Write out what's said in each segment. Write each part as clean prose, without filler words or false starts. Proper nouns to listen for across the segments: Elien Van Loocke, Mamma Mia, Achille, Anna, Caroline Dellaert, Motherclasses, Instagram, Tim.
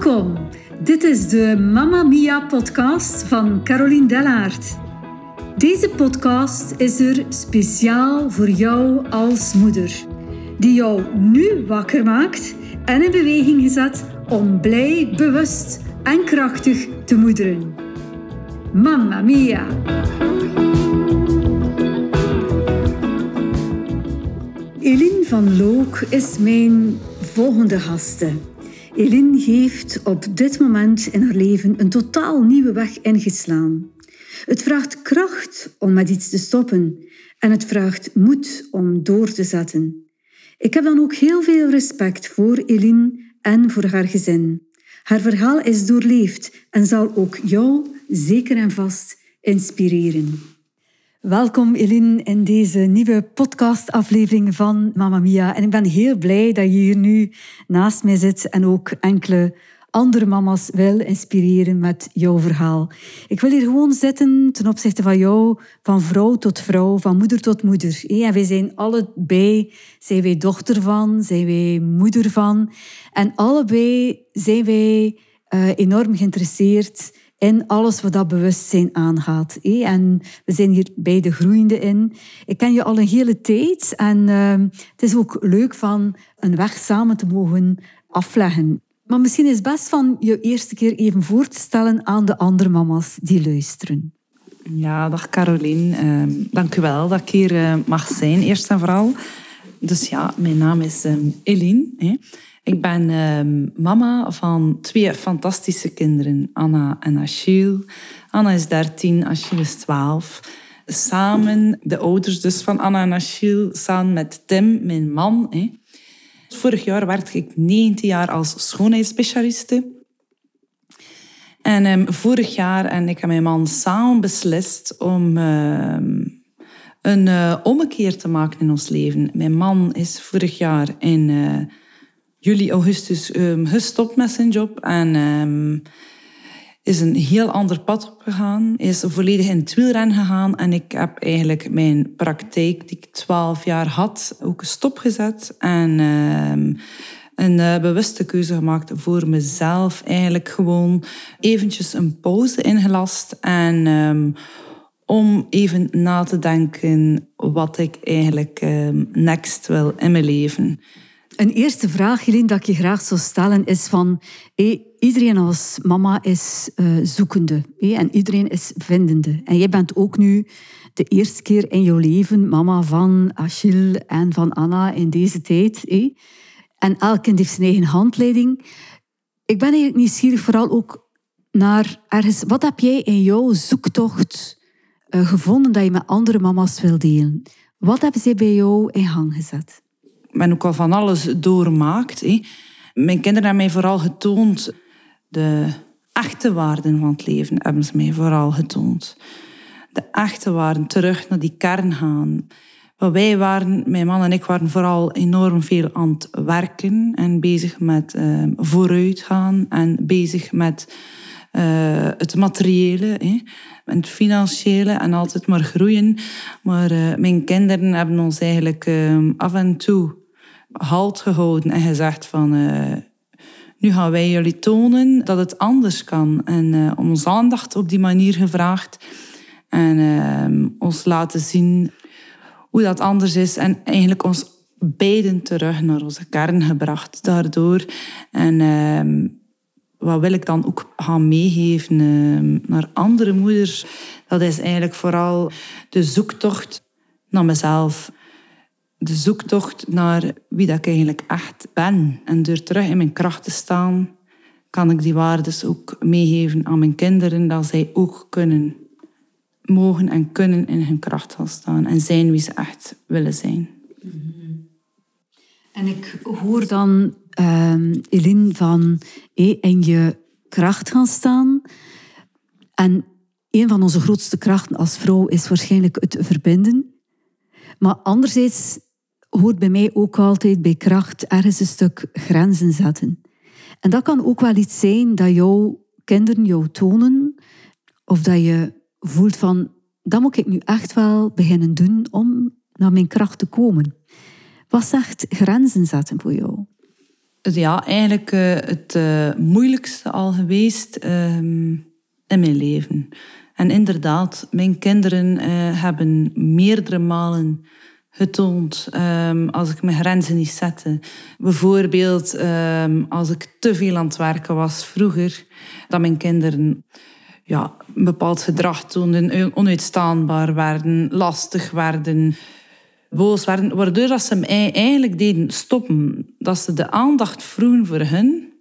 Welkom. Dit is de Mamma Mia podcast van Caroline Dellaert. Deze podcast is er speciaal voor jou als moeder, die jou nu wakker maakt en in beweging gezet om blij, bewust en krachtig te moederen. Mamma Mia. Elien Van Loocke is mijn volgende gaste. Elien heeft op dit moment in haar leven een totaal nieuwe weg ingeslaan. Het vraagt kracht om met iets te stoppen en het vraagt moed om door te zetten. Ik heb dan ook heel veel respect voor Elien en voor haar gezin. Haar verhaal is doorleefd en zal ook jou zeker en vast inspireren. Welkom Elien in deze nieuwe podcastaflevering van Mamma Mia. En ik ben heel blij dat je hier nu naast mij zit en ook enkele andere mama's wil inspireren met jouw verhaal. Ik wil hier gewoon zitten ten opzichte van jou, van vrouw tot vrouw, van moeder tot moeder. En wij zijn allebei, zijn wij dochter van, zijn wij moeder van. En allebei zijn wij enorm geïnteresseerd in alles wat dat bewustzijn aangaat. En we zijn hier beide groeiende in. Ik ken je al een hele tijd en het is ook leuk van een weg samen te mogen afleggen. Maar misschien is het best van je eerste keer even voor te stellen aan de andere mama's die luisteren. Ja, dag Caroline. Dank u wel dat ik hier mag zijn, eerst en vooral. Dus ja, mijn naam is Elien. Ik ben mama van twee fantastische kinderen, Anna en Achille. Anna is 13, Achille is 12. Samen, de ouders dus van Anna en Achille, samen met Tim, mijn man. Vorig jaar werkte ik 19 jaar als schoonheidsspecialiste. En vorig jaar, en ik en mijn man samen beslist om een ommekeer te maken in ons leven. Mijn man is vorig jaar in juli, augustus gestopt met zijn job en is een heel ander pad opgegaan. Is volledig in het wielrennen gegaan en ik heb eigenlijk mijn praktijk, die ik 12 jaar had, ook stopgezet. En een bewuste keuze gemaakt voor mezelf. Eigenlijk gewoon eventjes een pauze ingelast en om even na te denken wat ik eigenlijk next wil in mijn leven. Een eerste vraag, Elien, dat ik je graag zou stellen is van... iedereen als mama is zoekende en iedereen is vindende. En jij bent ook nu de eerste keer in jouw leven mama van Achille en van Anna in deze tijd. En elk kind heeft zijn eigen handleiding. Ik ben eigenlijk nieuwsgierig vooral ook naar ergens... Wat heb jij in jouw zoektocht gevonden dat je met andere mama's wil delen? Wat hebben zij bij jou in gang gezet? Ik ben ook al van alles doormaakt. Mijn kinderen hebben mij vooral getoond. De echte waarden van het leven hebben ze mij vooral getoond. De echte waarden, terug naar die kern gaan. Maar mijn man en ik waren vooral enorm veel aan het werken. En bezig met vooruitgaan. En bezig met het materiële. En het financiële en altijd maar groeien. Maar mijn kinderen hebben ons eigenlijk af en toe halt gehouden en gezegd van... Nu gaan wij jullie tonen dat het anders kan. En om ons aandacht op die manier gevraagd. En ons laten zien hoe dat anders is. En eigenlijk ons beiden terug naar onze kern gebracht daardoor. En... Wat wil ik dan ook gaan meegeven naar andere moeders? Dat is eigenlijk vooral de zoektocht naar mezelf. De zoektocht naar wie dat ik eigenlijk echt ben. En door terug in mijn kracht te staan, kan ik die waardes ook meegeven aan mijn kinderen. Dat zij ook kunnen, mogen en kunnen in hun kracht gaan staan. En zijn wie ze echt willen zijn. En ik hoor dan... Elien, van in je kracht gaan staan. En een van onze grootste krachten als vrouw is waarschijnlijk het verbinden. Maar anderzijds hoort bij mij ook altijd bij kracht ergens een stuk grenzen zetten. En dat kan ook wel iets zijn dat jouw kinderen jou tonen. Of dat je voelt van, dat moet ik nu echt wel beginnen doen om naar mijn kracht te komen. Wat zegt grenzen zetten voor jou? ja, eigenlijk het moeilijkste al geweest in mijn leven. En inderdaad, mijn kinderen hebben meerdere malen getoond als ik mijn grenzen niet zette. Bijvoorbeeld als ik te veel aan het werken was vroeger, dat mijn kinderen ja, een bepaald gedrag toonden, onuitstaanbaar werden, lastig werden, boos werden, waardoor dat ze mij eigenlijk deden stoppen. Dat ze de aandacht vroegen voor hen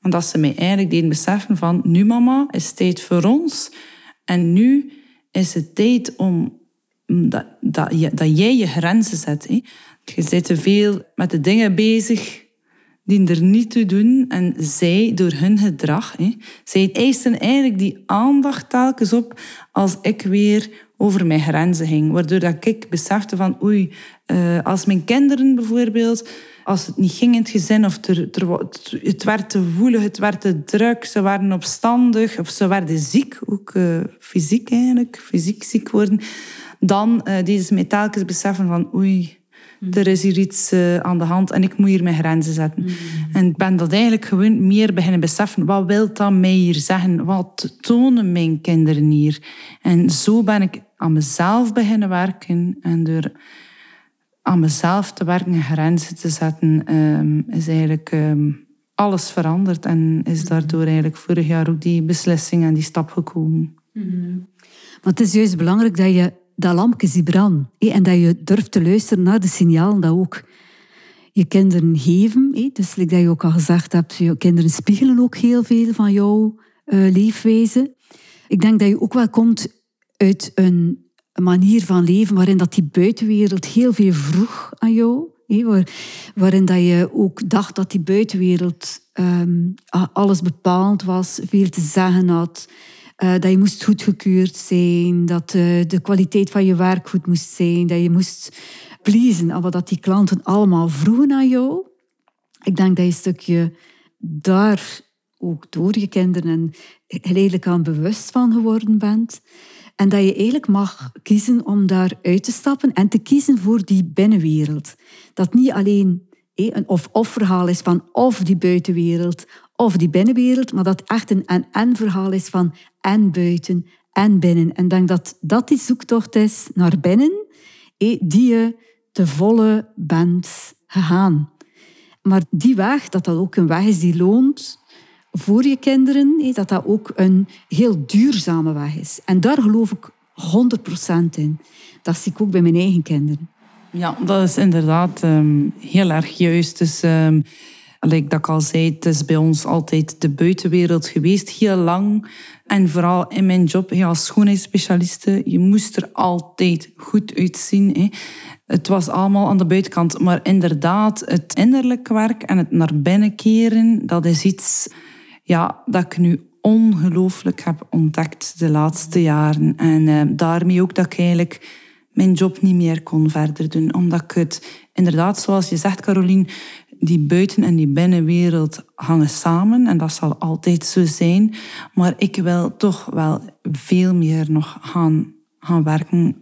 en dat ze mij eigenlijk deden beseffen van nu mama, is het tijd voor ons en nu is het tijd om dat jij je grenzen zet. Hé. Je bent te veel met de dingen bezig die er niet toe doen en zij door hun gedrag. Hé. Zij eisten eigenlijk die aandacht telkens op als ik weer over mijn grenzen ging. Waardoor dat ik besefte van oei, als mijn kinderen bijvoorbeeld, als het niet ging in het gezin of het werd te woelig, het werd te druk, ze waren opstandig of ze werden ziek, ook fysiek eigenlijk, fysiek ziek worden, dan deden ze mij telkens beseffen van oei, er is hier iets aan de hand en ik moet hier mijn grenzen zetten. En ik ben dat eigenlijk gewoon meer beginnen beseffen. Wat wil dat mij hier zeggen? Wat tonen mijn kinderen hier? En zo ben ik aan mezelf beginnen werken. En door aan mezelf te werken en grenzen te zetten, is eigenlijk alles veranderd. En is daardoor eigenlijk vorig jaar ook die beslissing en die stap gekomen. Maar het is juist belangrijk dat je dat lampje ziet branden. En dat je durft te luisteren naar de signalen dat ook je kinderen geven. Dus dat je ook al gezegd hebt, je kinderen spiegelen ook heel veel van jouw leefwijze. Ik denk dat je ook wel komt uit een manier van leven waarin dat die buitenwereld heel veel vroeg aan jou. Waarin dat je ook dacht dat die buitenwereld alles bepaald was, veel te zeggen had. Dat je moest goedgekeurd zijn, dat de kwaliteit van je werk goed moest zijn, dat je moest pleasen aan wat die klanten allemaal vroegen aan jou. Ik denk dat je een stukje daar ook door je kinderen geleidelijk aan bewust van geworden bent. En dat je eigenlijk mag kiezen om daar uit te stappen en te kiezen voor die binnenwereld. Dat niet alleen een of-of verhaal is van of die buitenwereld of die binnenwereld, maar dat echt een en-en verhaal is van en buiten en binnen. En ik denk dat dat die zoektocht is naar binnen, die je te volle bent gegaan. Maar die weg, dat dat ook een weg is die loont voor je kinderen, dat dat ook een heel duurzame weg is. En daar geloof ik 100% in. Dat zie ik ook bij mijn eigen kinderen. Ja, dat is inderdaad heel erg juist. Dus dat ik al zei, het is bij ons altijd de buitenwereld geweest, heel lang. En vooral in mijn job, ja, als schoonheidsspecialiste, je moest er altijd goed uitzien. Hè. Het was allemaal aan de buitenkant. Maar inderdaad, het innerlijk werk en het naar binnen keren, dat is iets ja, dat ik nu ongelooflijk heb ontdekt de laatste jaren. En daarmee ook dat ik eigenlijk mijn job niet meer kon verder doen. Omdat ik het, inderdaad, zoals je zegt, Caroline, die buiten- en die binnenwereld hangen samen. En dat zal altijd zo zijn. Maar ik wil toch wel veel meer nog gaan werken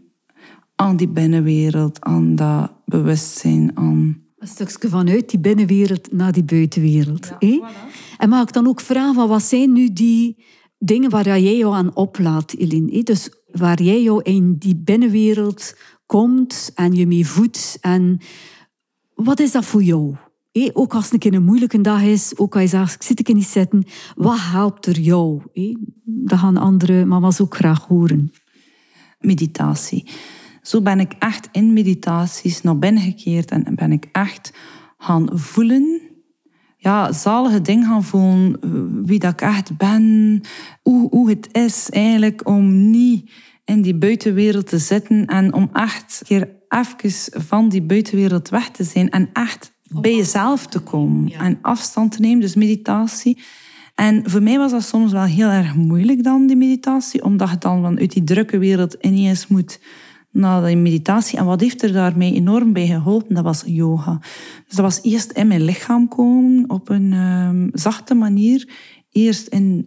aan die binnenwereld, aan dat bewustzijn. Aan een stukje vanuit die binnenwereld naar die buitenwereld. Ja, voilà. En mag ik dan ook vragen, wat zijn nu die dingen waar jij jou aan oplaat, Elien? Dus waar jij jou in die binnenwereld komt en je mee voedt. En wat is dat voor jou? Ook als het een keer een moeilijke dag is, ook als je zegt, ik zit er niet zitten, wat helpt er jou? Dat gaan andere mama's ook graag horen. Meditatie. Zo ben ik echt in meditaties naar binnen gekeerd en ben ik echt gaan voelen. Ja, zalige ding gaan voelen, wie dat ik echt ben, hoe het is eigenlijk om niet in die buitenwereld te zitten en om echt een keer even van die buitenwereld weg te zijn en echt bij jezelf te komen en afstand te nemen, dus meditatie. En voor mij was dat soms wel heel erg moeilijk dan, die meditatie, omdat je dan vanuit die drukke wereld ineens moet naar die meditatie. En wat heeft er daarmee enorm bij geholpen? Dat was yoga. Dus dat was eerst in mijn lichaam komen, op een zachte manier. Eerst in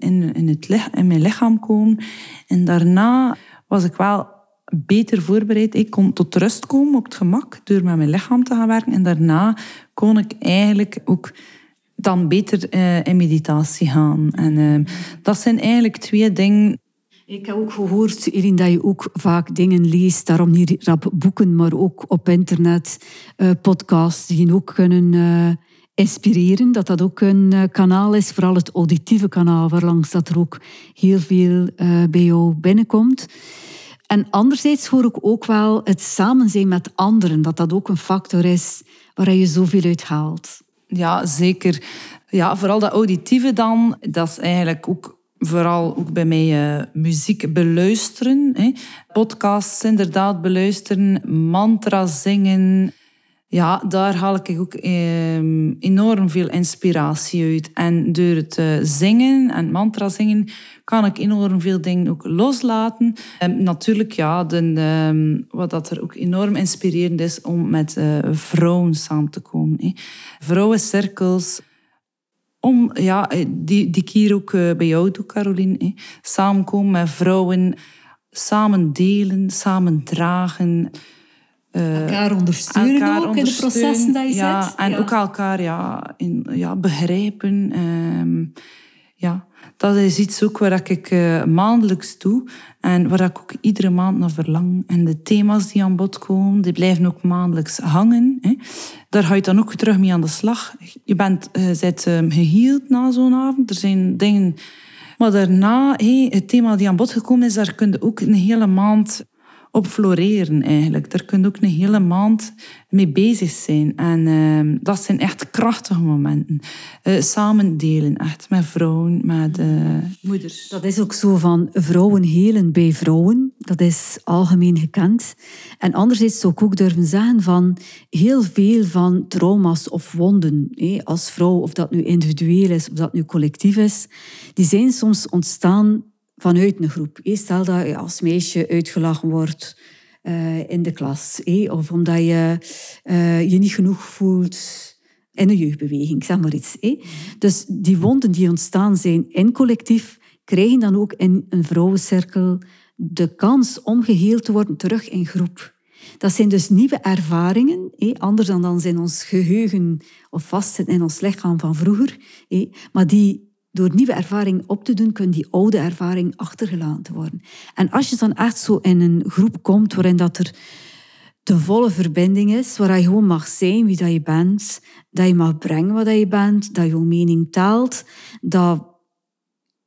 mijn lichaam komen. En daarna was ik wel beter voorbereid. Ik kon tot rust komen op het gemak door met mijn lichaam te gaan werken. En daarna kon ik eigenlijk ook dan beter in meditatie gaan. En dat zijn eigenlijk twee dingen. Ik heb ook gehoord, Elien, dat je ook vaak dingen leest. Daarom niet rap boeken, maar ook op internet. Podcasts die ook kunnen inspireren. Dat ook een kanaal is, vooral het auditieve kanaal, waarlangs dat er ook heel veel bij jou binnenkomt. En anderzijds hoor ik ook wel het samen zijn met anderen. Dat ook een factor is waar je zoveel uit haalt. Ja, zeker. Ja, vooral dat auditieve dan. Dat is eigenlijk ook... Vooral ook bij mij muziek beluisteren. Podcasts inderdaad beluisteren. Mantra zingen. Ja, daar haal ik ook enorm veel inspiratie uit. En door het zingen en mantra zingen kan ik enorm veel dingen ook loslaten. En natuurlijk, ja, wat dat er ook enorm inspirerend is om met vrouwen samen te komen. Vrouwencirkels... die ik hier ook bij jou doe, Caroline. Samenkomen met vrouwen, samen delen, samen dragen. Elkaar ondersteunen, in de processen dat je zet. En ook elkaar begrijpen. Dat is iets ook waar ik maandelijks doe. En waar ik ook iedere maand naar verlang. En de thema's die aan bod komen, die blijven ook maandelijks hangen. Daar ga je dan ook terug mee aan de slag. Je bent geheeld na zo'n avond. Er zijn dingen... Maar daarna, het thema die aan bod gekomen is, daar kun je ook een hele maand op floreren eigenlijk. Daar kun je ook een hele maand mee bezig zijn. En dat zijn echt krachtige momenten. Samen delen, echt met vrouwen, met moeders. Dat is ook zo van vrouwen helen bij vrouwen. Dat is algemeen gekend. En anderzijds zou ik ook durven zeggen van heel veel van trauma's of wonden, als vrouw, of dat nu individueel is, of dat nu collectief is, die zijn soms ontstaan vanuit een groep. Stel dat je als meisje uitgelachen wordt in de klas. Of omdat je je niet genoeg voelt in de jeugdbeweging. Zeg maar iets. Dus die wonden die ontstaan zijn in collectief, krijgen dan ook in een vrouwencirkel de kans om geheeld te worden terug in groep. Dat zijn dus nieuwe ervaringen, anders dan in ons geheugen of vastzitten in ons lichaam van vroeger. Maar die... Door nieuwe ervaring op te doen, kunnen die oude ervaring achtergelaten worden. En als je dan echt zo in een groep komt waarin dat er de volle verbinding is, waar je gewoon mag zijn wie dat je bent, dat je mag brengen wat dat je bent, dat jouw mening telt, dat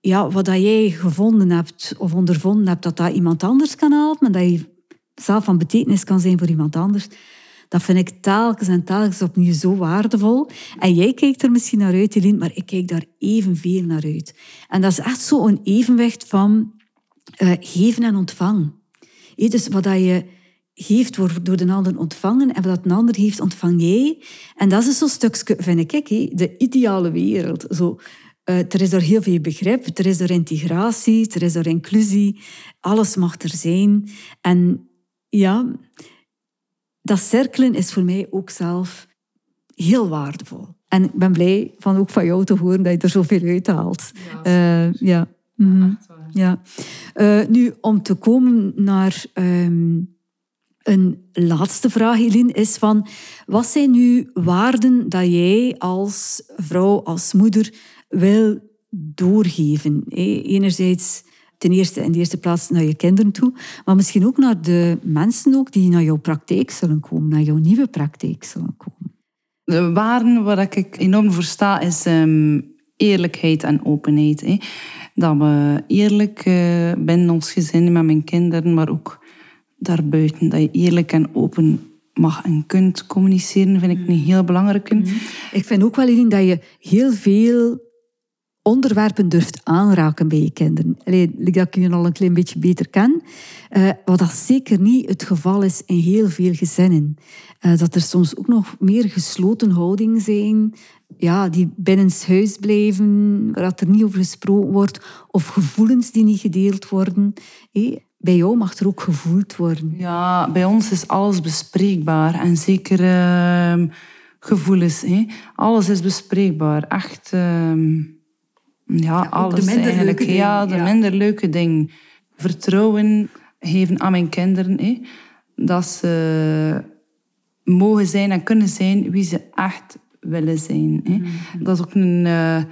wat dat jij gevonden hebt of ondervonden hebt, dat iemand anders kan helpen en dat je zelf van betekenis kan zijn voor iemand anders... Dat vind ik telkens en telkens opnieuw zo waardevol. En jij kijkt er misschien naar uit, Elien, maar ik kijk daar evenveel naar uit. En dat is echt zo'n evenwicht van geven en ontvangen. Dus wat dat je geeft, wordt door de ander ontvangen. En wat een ander geeft, ontvang jij. En dat is zo'n stukje, vind ik, de ideale wereld. Zo, er is er heel veel begrip. Er is er integratie, er is er inclusie. Alles mag er zijn. En ja... Dat cirkelen is voor mij ook zelf heel waardevol. En ik ben blij van jou te horen dat je er zoveel uit haalt. Nu, om te komen naar een laatste vraag, Elien, is van... Wat zijn nu waarden dat jij als vrouw, als moeder wil doorgeven? Enerzijds... Ten eerste, in de eerste plaats naar je kinderen toe. Maar misschien ook naar de mensen ook die naar jouw praktijk zullen komen. Naar jouw nieuwe praktijk zullen komen. De waarden waar ik enorm voor sta is eerlijkheid en openheid. Dat we eerlijk binnen ons gezin, met mijn kinderen, maar ook daarbuiten. Dat je eerlijk en open mag en kunt communiceren, vind ik een heel belangrijke. Ik vind ook wel, Elien, dat je heel veel... onderwerpen durft aanraken bij je kinderen. Dat ik je al een klein beetje beter ken. Wat dat zeker niet het geval is in heel veel gezinnen. Dat er soms ook nog meer gesloten houdingen zijn... die binnenshuis blijven, waar er niet over gesproken wordt... of gevoelens die niet gedeeld worden. Bij jou mag er ook gevoeld worden. Ja, bij ons is alles bespreekbaar. En zeker gevoelens. Alles is bespreekbaar. Echt... alles de minder eigenlijk. Leuke de minder leuke dingen. Vertrouwen geven aan mijn kinderen. Dat ze mogen zijn en kunnen zijn wie ze echt willen zijn. Hè. Mm-hmm. Dat is ook een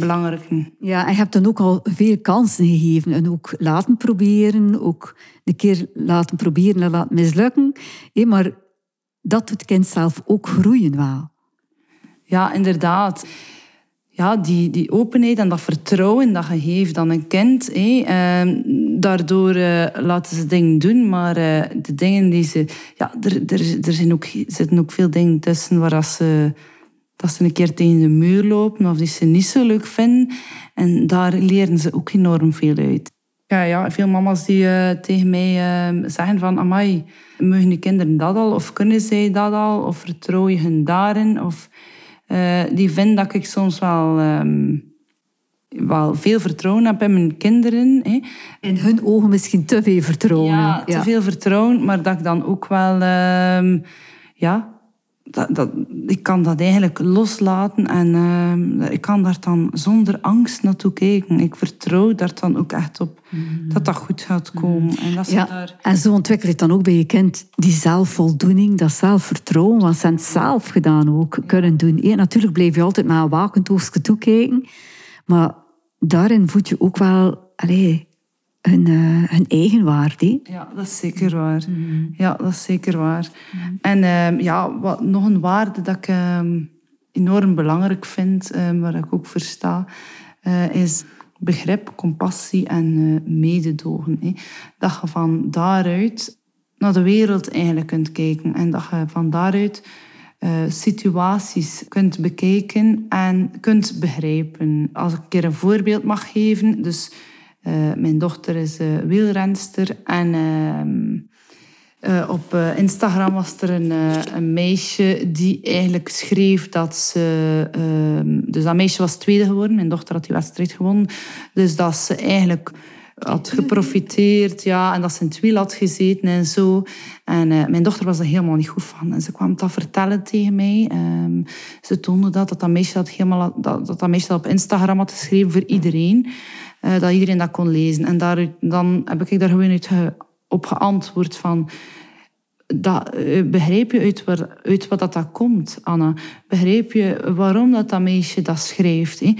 belangrijke. Ja, en je hebt dan ook al veel kansen gegeven. En ook laten proberen. Ook een keer laten proberen en laten mislukken. Hè, maar dat doet het kind zelf ook groeien wel. Ja, inderdaad. Ja, die openheid en dat vertrouwen dat je geeft aan een kind. Daardoor laten ze dingen doen. Maar de dingen die ze... Ja, er zitten ook veel dingen tussen waar ze... Dat ze een keer tegen de muur lopen of die ze niet zo leuk vinden. En daar leren ze ook enorm veel uit. Ja, veel mama's die tegen mij zeggen van... Amai, mogen de kinderen dat al? Of kunnen zij dat al? Of vertrouw je hen daarin? Of... die vind dat ik soms wel veel vertrouwen heb in mijn kinderen. Hè. In hun ogen misschien te veel vertrouwen. Ja, te veel vertrouwen, maar dat ik dan ook wel... ik kan dat eigenlijk loslaten en ik kan daar dan zonder angst naartoe kijken. Ik vertrouw daar dan ook echt op dat goed gaat komen. En, en zo ontwikkel je dan ook bij je kind die zelfvoldoening, dat zelfvertrouwen, wat ze zelf gedaan ook kunnen doen. Natuurlijk blijf je altijd maar een wakend oogstje toekijken, maar daarin voed je ook wel... hun eigen waarde. Ja, dat is zeker waar. Mm-hmm. Ja, dat is zeker waar. Mm-hmm. En wat nog een waarde dat ik enorm belangrijk vind, waar ik ook voor sta, is begrip, compassie en mededogen. Hè. Dat je van daaruit naar de wereld eigenlijk kunt kijken en dat je van daaruit situaties kunt bekijken en kunt begrijpen. Als ik een keer een voorbeeld mag geven, dus... mijn dochter is wielrenster en op Instagram was er een meisje die eigenlijk schreef dat ze... dus dat meisje was tweede geworden, mijn dochter had die wedstrijd gewonnen. Dus dat ze eigenlijk had geprofiteerd, en dat ze in het wiel had gezeten en zo. En mijn dochter was er helemaal niet goed van. En ze kwam dat vertellen tegen mij. Ze toonde dat meisje dat meisje dat op Instagram had geschreven voor iedereen. Dat iedereen dat kon lezen. En dan heb ik daar gewoon op geantwoord van... begrijp je uit wat dat komt, Anna? Begrijp je waarom dat meisje dat schrijft? Hè?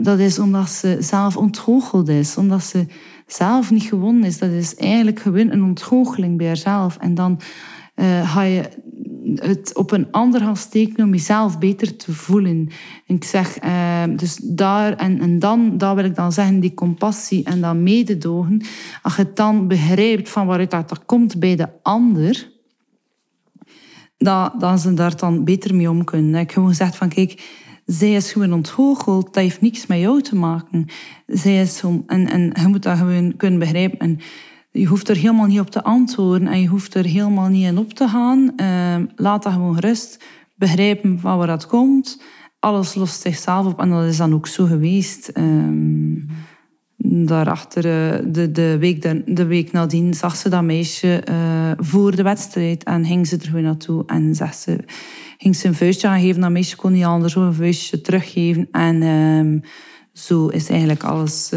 Dat is omdat ze zelf ontgoocheld is. Omdat ze zelf niet gewonnen is. Dat is eigenlijk gewoon een ontgoocheling bij haarzelf. En dan ga je het op een ander gaan steken om jezelf beter te voelen. En ik zeg, dus daar en dan, daar wil ik dan zeggen, die compassie en dat mededogen. Als je het dan begrijpt van waaruit dat komt bij de ander, dan ze daar dan beter mee om kunnen. Ik heb gewoon gezegd van, kijk... Zij is gewoon ontgoocheld, dat heeft niks met jou te maken. Zij is zo, en je moet dat gewoon kunnen begrijpen. En je hoeft er helemaal niet op te antwoorden en je hoeft er helemaal niet in op te gaan. Laat dat gewoon gerust begrijpen van waar dat komt. Alles lost zichzelf op en dat is dan ook zo geweest. Daarachter, de week nadien, zag ze dat meisje voor de wedstrijd en ging ze er gewoon naartoe en ging ze een vuistje gaan geven. Dat meisje kon niet anders een vuistje teruggeven. En zo is eigenlijk alles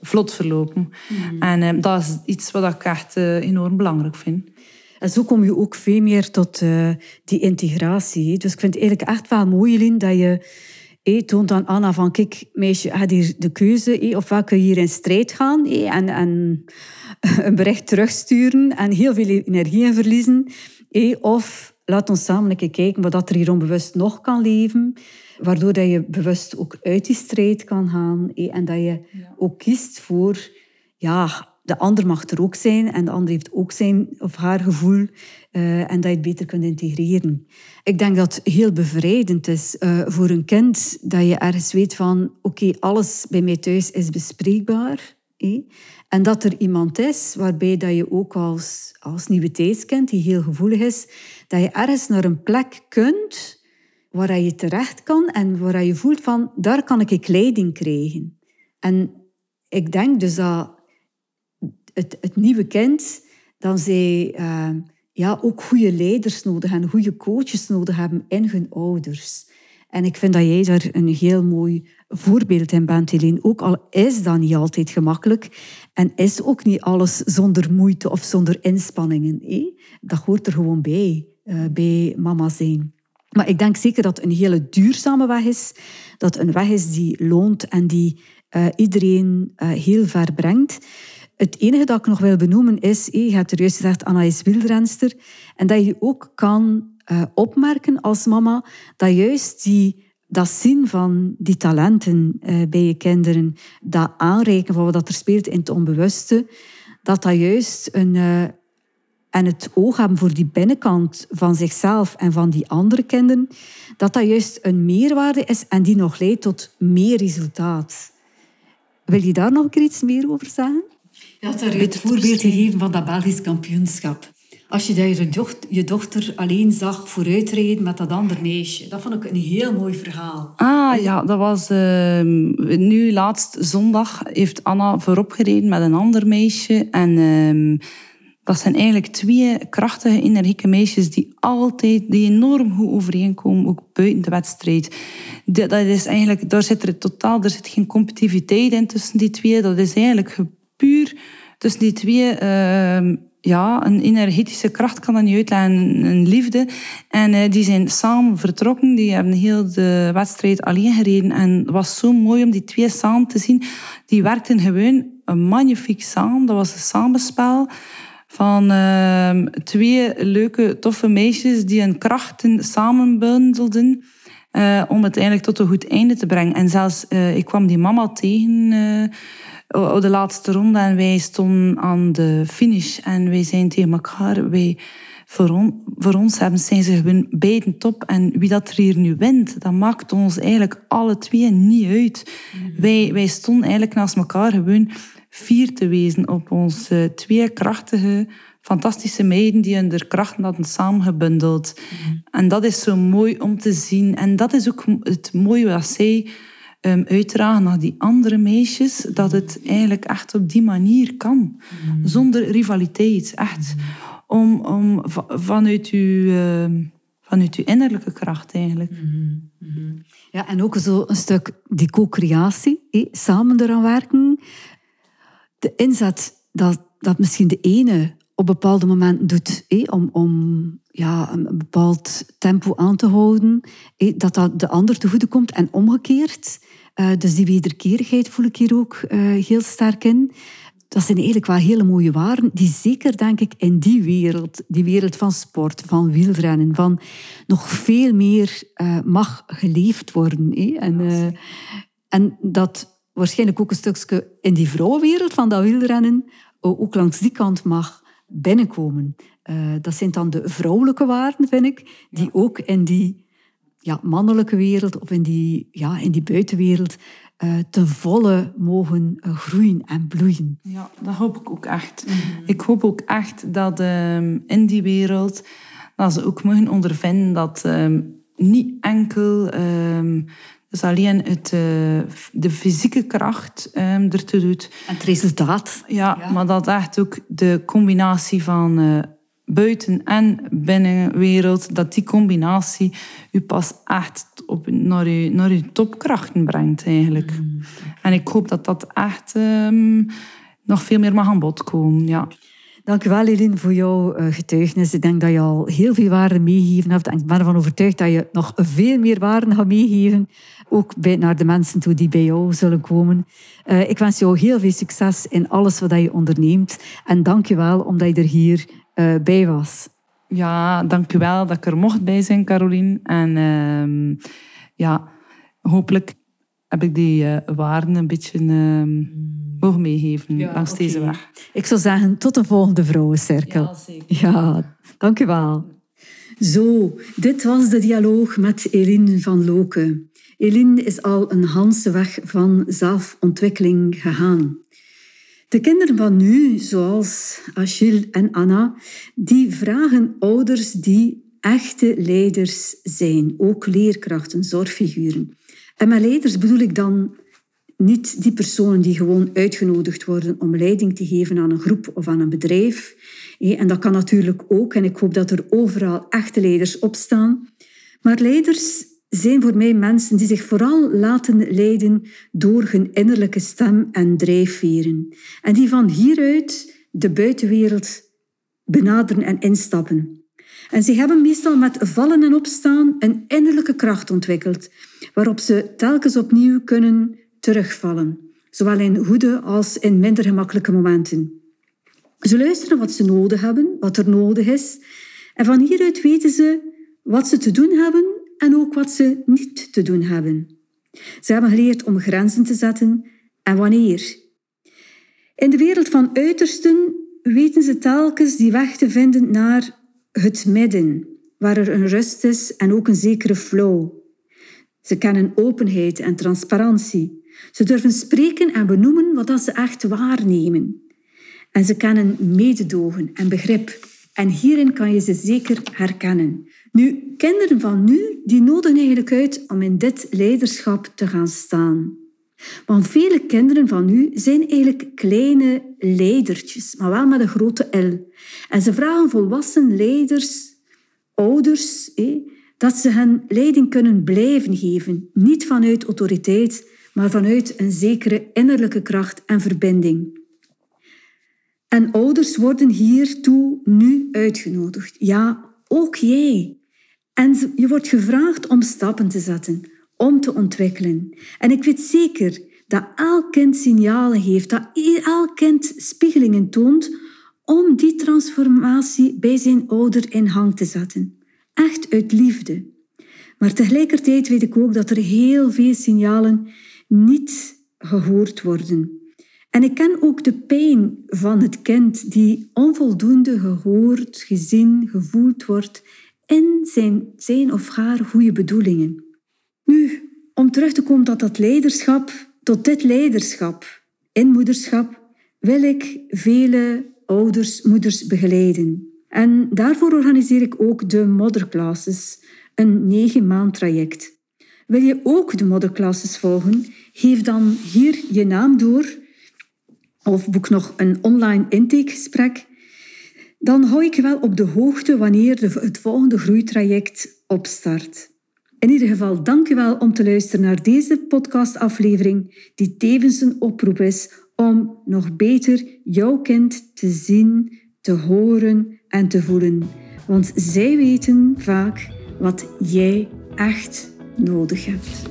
vlot verlopen. Mm. En dat is iets wat ik echt enorm belangrijk vind. En zo kom je ook veel meer tot die integratie. Dus ik vind het eigenlijk echt wel mooi, Elien, dat je... toont aan Anna van, kijk, meisje, had hier de keuze, of wel kun je hier in strijd gaan en een bericht terugsturen en heel veel energie in verliezen. Of laat ons samen een keer kijken wat er hier onbewust nog kan leven, waardoor dat je bewust ook uit die strijd kan gaan en dat je ook kiest voor, de ander mag er ook zijn en de ander heeft ook zijn of haar gevoel en dat je het beter kunt integreren. Ik denk dat het heel bevrijdend is voor een kind dat je ergens weet van oké, alles bij mij thuis is bespreekbaar. En dat er iemand is waarbij dat je ook als nieuwe tijdskind, die heel gevoelig is, dat je ergens naar een plek kunt waar je terecht kan en waar je voelt van daar kan ik leiding krijgen. En ik denk dus dat het nieuwe kind, dan zij ook goede leiders nodig en goede coaches nodig hebben in hun ouders. En ik vind dat jij daar een heel mooi voorbeeld in bent, Elien. Ook al is dat niet altijd gemakkelijk en is ook niet alles zonder moeite of zonder inspanningen. Dat hoort er gewoon bij mama zijn. Maar ik denk zeker dat het een hele duurzame weg is. Dat een weg is die loont en die iedereen heel ver brengt. Het enige dat ik nog wil benoemen is, je hebt er juist gezegd, Anna is wielrenster. En dat je ook kan opmerken als mama, dat juist dat zien van die talenten bij je kinderen, dat aanreiken van wat er speelt in het onbewuste, dat juist een... en het oog hebben voor die binnenkant van zichzelf en van die andere kinderen, dat juist een meerwaarde is en die nog leidt tot meer resultaat. Wil je daar nog een keer iets meer over zeggen? Je had daar het voorbeeld gegeven van dat Belgisch kampioenschap. Als je je dochter alleen zag vooruitrijden met dat andere meisje. Dat vond ik een heel mooi verhaal. Ah ja, dat was... nu, laatst zondag, heeft Anna voorop gereden met een ander meisje. En... dat zijn eigenlijk twee krachtige, energieke meisjes die enorm goed overeenkomen, ook buiten de wedstrijd. Dat is eigenlijk, daar zit geen competitiviteit in tussen die twee. Dat is eigenlijk puur tussen die twee een energetische kracht, kan dat niet uitleggen, een liefde. En die zijn samen vertrokken, die hebben heel de wedstrijd alleen gereden. En het was zo mooi om die twee samen te zien. Die werkten gewoon magnifiek samen, dat was een samenspel van twee leuke, toffe meisjes die hun krachten samenbundelden om het eigenlijk tot een goed einde te brengen. En zelfs, ik kwam die mama tegen de laatste ronde en wij stonden aan de finish. En wij zijn tegen elkaar, voor ons zijn ze gewoon beiden top. En wie dat er hier nu wint, dat maakt ons eigenlijk alle twee niet uit. Mm. Wij stonden eigenlijk naast elkaar gewoon... fier te wezen op onze twee krachtige, fantastische meiden die hun krachten hadden samengebundeld. Mm. En dat is zo mooi om te zien. En dat is ook het mooie wat zij uitdragen naar die andere meisjes, dat het eigenlijk echt op die manier kan. Mm. Zonder rivaliteit, echt. Mm. Om vanuit uw innerlijke kracht eigenlijk. Mm. Mm. Ja, en ook zo een stuk die co-creatie, samen eraan werken... De inzet dat misschien de ene op bepaalde momenten doet om een bepaald tempo aan te houden, dat de ander te goede komt en omgekeerd. Dus die wederkerigheid voel ik hier ook heel sterk in. Dat zijn eigenlijk wel hele mooie waarden die zeker, denk ik, in die wereld van sport, van wielrennen, van nog veel meer mag geleefd worden. En dat... waarschijnlijk ook een stukje in die vrouwenwereld van dat wielrennen, ook langs die kant mag binnenkomen. Dat zijn dan de vrouwelijke waarden, vind ik, die ook in die mannelijke wereld of in die buitenwereld ten volle mogen groeien en bloeien. Ja, dat hoop ik ook echt. Mm-hmm. Ik hoop ook echt dat in die wereld dat ze ook mogen ondervinden dat niet enkel... dus alleen de fysieke kracht ertoe doet. En het resultaat. Ja, maar dat echt ook de combinatie van buiten- en binnenwereld, dat die combinatie u pas echt naar uw topkrachten brengt eigenlijk. Mm. En ik hoop dat dat echt nog veel meer mag aan bod komen, ja. Dank u wel, Elien, voor jouw getuigenis. Ik denk dat je al heel veel waarden meegegeven hebt. En ik ben ervan overtuigd dat je nog veel meer waarden gaat meegeven. Ook naar de mensen toe die bij jou zullen komen. Ik wens jou heel veel succes in alles wat je onderneemt. En dank je wel omdat je er hier bij was. Ja, dank u wel dat ik er mocht bij zijn, Caroline. En hopelijk heb ik die waarden een beetje... mogen meegeven langs deze weg. Ik zou zeggen, tot een volgende vrouwencirkel. Ja, zeker. Ja, dank u wel. Zo, dit was de dialoog met Elien Van Loocke. Elien is al een ganse weg van zelfontwikkeling gegaan. De kinderen van nu, zoals Achille en Anna, die vragen ouders die echte leiders zijn. Ook leerkrachten, zorgfiguren. En met leiders bedoel ik dan... niet die personen die gewoon uitgenodigd worden om leiding te geven aan een groep of aan een bedrijf. En dat kan natuurlijk ook. En ik hoop dat er overal echte leiders opstaan. Maar leiders zijn voor mij mensen die zich vooral laten leiden door hun innerlijke stem en drijfveren. En die van hieruit de buitenwereld benaderen en instappen. En ze hebben meestal met vallen en opstaan een innerlijke kracht ontwikkeld, waarop ze telkens opnieuw kunnen terugvallen, zowel in goede als in minder gemakkelijke momenten. Ze luisteren wat ze nodig hebben, wat er nodig is, en van hieruit weten ze wat ze te doen hebben en ook wat ze niet te doen hebben. Ze hebben geleerd om grenzen te zetten en wanneer. In de wereld van uitersten weten ze telkens die weg te vinden naar het midden, waar er een rust is en ook een zekere flow. Ze kennen openheid en transparantie. Ze durven spreken en benoemen wat ze echt waarnemen. En ze kennen mededogen en begrip. En hierin kan je ze zeker herkennen. Nu, kinderen van nu, die nodigen eigenlijk uit om in dit leiderschap te gaan staan. Want vele kinderen van nu zijn eigenlijk kleine leidertjes, maar wel met een grote L. En ze vragen volwassen leiders, ouders, dat ze hen leiding kunnen blijven geven. Niet vanuit autoriteit, maar vanuit een zekere innerlijke kracht en verbinding. En ouders worden hiertoe nu uitgenodigd. Ja, ook jij. En je wordt gevraagd om stappen te zetten, om te ontwikkelen. En ik weet zeker dat elk kind signalen heeft, dat elk kind spiegelingen toont om die transformatie bij zijn ouder in gang te zetten. Echt uit liefde. Maar tegelijkertijd weet ik ook dat er heel veel signalen niet gehoord worden. En ik ken ook de pijn van het kind die onvoldoende gehoord, gezien, gevoeld wordt in zijn of haar goede bedoelingen. Nu, om terug te komen tot dit leiderschap in moederschap, wil ik vele ouders, moeders begeleiden. En daarvoor organiseer ik ook de Motherclasses, een 9-maand traject. Wil je ook de Motherclasses volgen? Geef dan hier je naam door of boek nog een online intakegesprek. Dan hou ik je wel op de hoogte wanneer het volgende groeitraject opstart. In ieder geval, dank je wel om te luisteren naar deze podcastaflevering, die tevens een oproep is om nog beter jouw kind te zien, te horen en te voelen. Want zij weten vaak wat jij echt nodig hebt.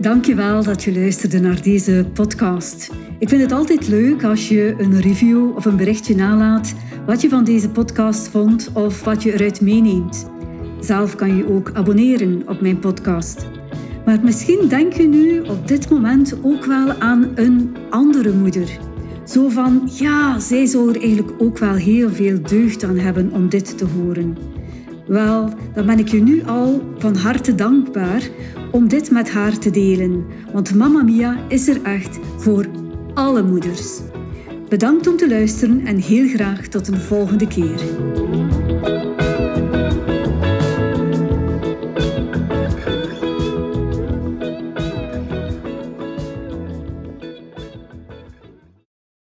Dank je wel dat je luisterde naar deze podcast. Ik vind het altijd leuk als je een review of een berichtje nalaat wat je van deze podcast vond of wat je eruit meeneemt. Zelf kan je ook abonneren op mijn podcast. Maar misschien denk je nu op dit moment ook wel aan een andere moeder. Zo van, ja, zij zou er eigenlijk ook wel heel veel deugd aan hebben om dit te horen. Wel, dan ben ik je nu al van harte dankbaar om dit met haar te delen. Want Mamma Mia is er echt voor alle moeders. Bedankt om te luisteren en heel graag tot een volgende keer.